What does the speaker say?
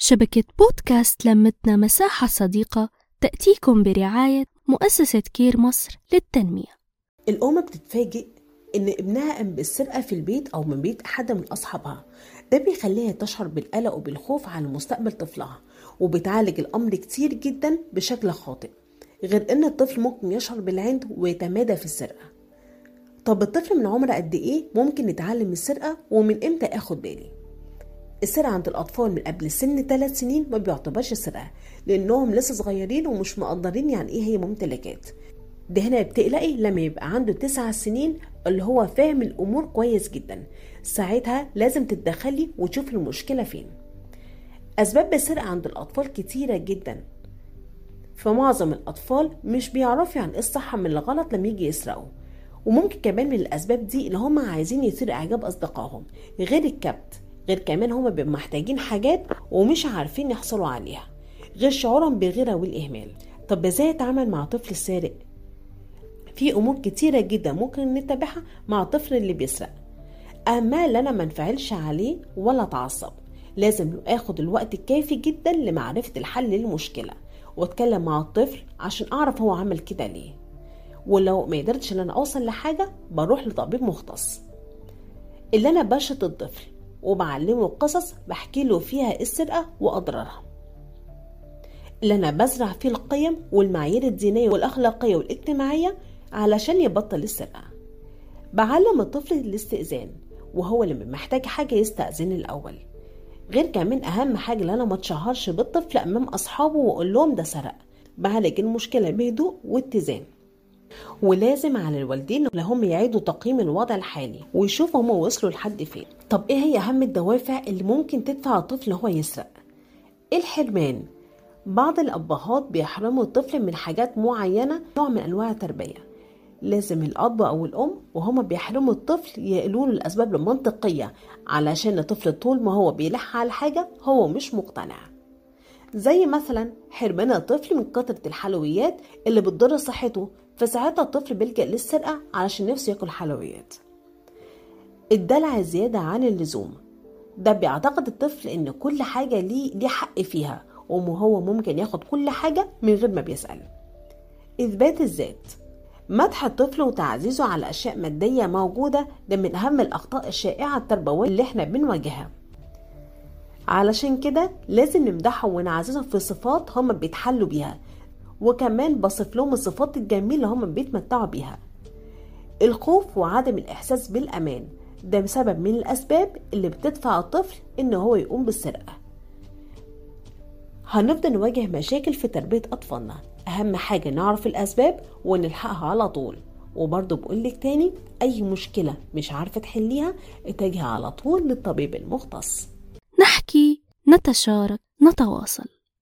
شبكة بودكاست لمتنا مساحة صديقة تأتيكم برعاية مؤسسة كير مصر للتنمية. الأم بتتفاجئ إن ابنها قام بالسرقة في البيت أو من بيت أحد من أصحابها، ده بيخليها تشعر بالقلق وبالخوف على مستقبل طفلها، وبتعالج الأمر كتير جدا بشكل خاطئ، غير إن الطفل ممكن يشعر بالعند ويتمادى في السرقة. طب الطفل من عمره قد إيه ممكن يتعلم السرقة، ومن إمتى أخد بالي؟ السرقة عند الأطفال من قبل سن 3 سنين ما بيعتبرش سرقة، لأنهم لسه صغيرين ومش مقدرين يعني إيه هي ممتلكات. ده هنا بتقلقي لما يبقى عنده 9 سنين اللي هو فاهم الأمور كويس جدا، ساعتها لازم تتدخلي وتشوف المشكلة فين. أسباب السرقة عند الأطفال كتيرة جدا، فمعظم الأطفال مش بيعرفوا يعني الصح من الغلط لما يجي يسرقوا، وممكن كمان من الأسباب دي اللي هم عايزين يثيروا إعجاب أصدقائهم، غير الكبت، غير كمان هما بيبقوا محتاجين حاجات ومش عارفين يحصلوا عليها، غير شعورهم بغيرة والإهمال. طب ازاي اتعامل مع طفل السارق؟ في امور كتيرة جدا ممكن نتبعها مع الطفل اللي بيسرق، اما اللي انا منفعلش عليه ولا اتعصب، لازم اخد الوقت الكافي جدا لمعرفة الحل للمشكلة، واتكلم مع الطفل عشان اعرف هو عمل كده ليه، ولو ما قدرتش ان انا اوصل لحاجة بروح لطبيب مختص. اللي انا بشط الطفل وبعلمه القصص بحكي له فيها السرقة وأضرارها، اللي أنا بزرع فيه القيم والمعايير الدينية والأخلاقية والاجتماعية علشان يبطل السرقة. بعلم الطفل الاستئذان، وهو لما محتاج حاجة يستأذن الأول، غير كمان أهم حاجة اللي أنا ما تشهرش بالطفل أمام أصحابه وأقول لهم ده سرق. بعالج المشكلة بهدوء واتزان، ولازم على الوالدين ان هم يعيدوا تقييم الوضع الحالي ويشوفوا هم وصلوا لحد فين. طب ايه هي اهم الدوافع اللي ممكن تدفع الطفل هو يسرق؟ الحرمان، بعض الابهات بيحرموا الطفل من حاجات معينه، نوع من انواع التربيه. لازم الاب او الام وهم بيحرموا الطفل يقولوا له الاسباب المنطقيه علشان الطفل طول ما هو بيلح على حاجه هو مش مقتنع، زي مثلا حرمان الطفل من كتره الحلويات اللي بتضر صحته، فساعتها الطفل بيلجأ للسرقة علشان نفسه ياكل حلويات. الدلع الزيادة عن اللزوم، ده بيعتقد الطفل ان كل حاجة ليه حق فيها، وهو ممكن ياخد كل حاجة من غير ما بيسأل. إثبات الذات، مدح الطفل وتعزيزه على أشياء مادية موجودة، ده من أهم الأخطاء الشائعة التربوية اللي احنا بنواجهها، علشان كده لازم نمدحهم ونعززهم في صفات هم بيتحلوا بيها، وكمان بصف لهم الصفات الجميلة اللي هم بيتمتعوا بيها. الخوف وعدم الإحساس بالأمان، ده بسبب من الأسباب اللي بتدفع الطفل إن هو يقوم بالسرقة. هنفضل نواجه مشاكل في تربية أطفالنا، أهم حاجة نعرف الأسباب ونلحقها على طول. وبرضه بقولك تاني، أي مشكلة مش عارفة تحليها اتجه على طول للطبيب المختص. نحكي، نتشارك، نتواصل.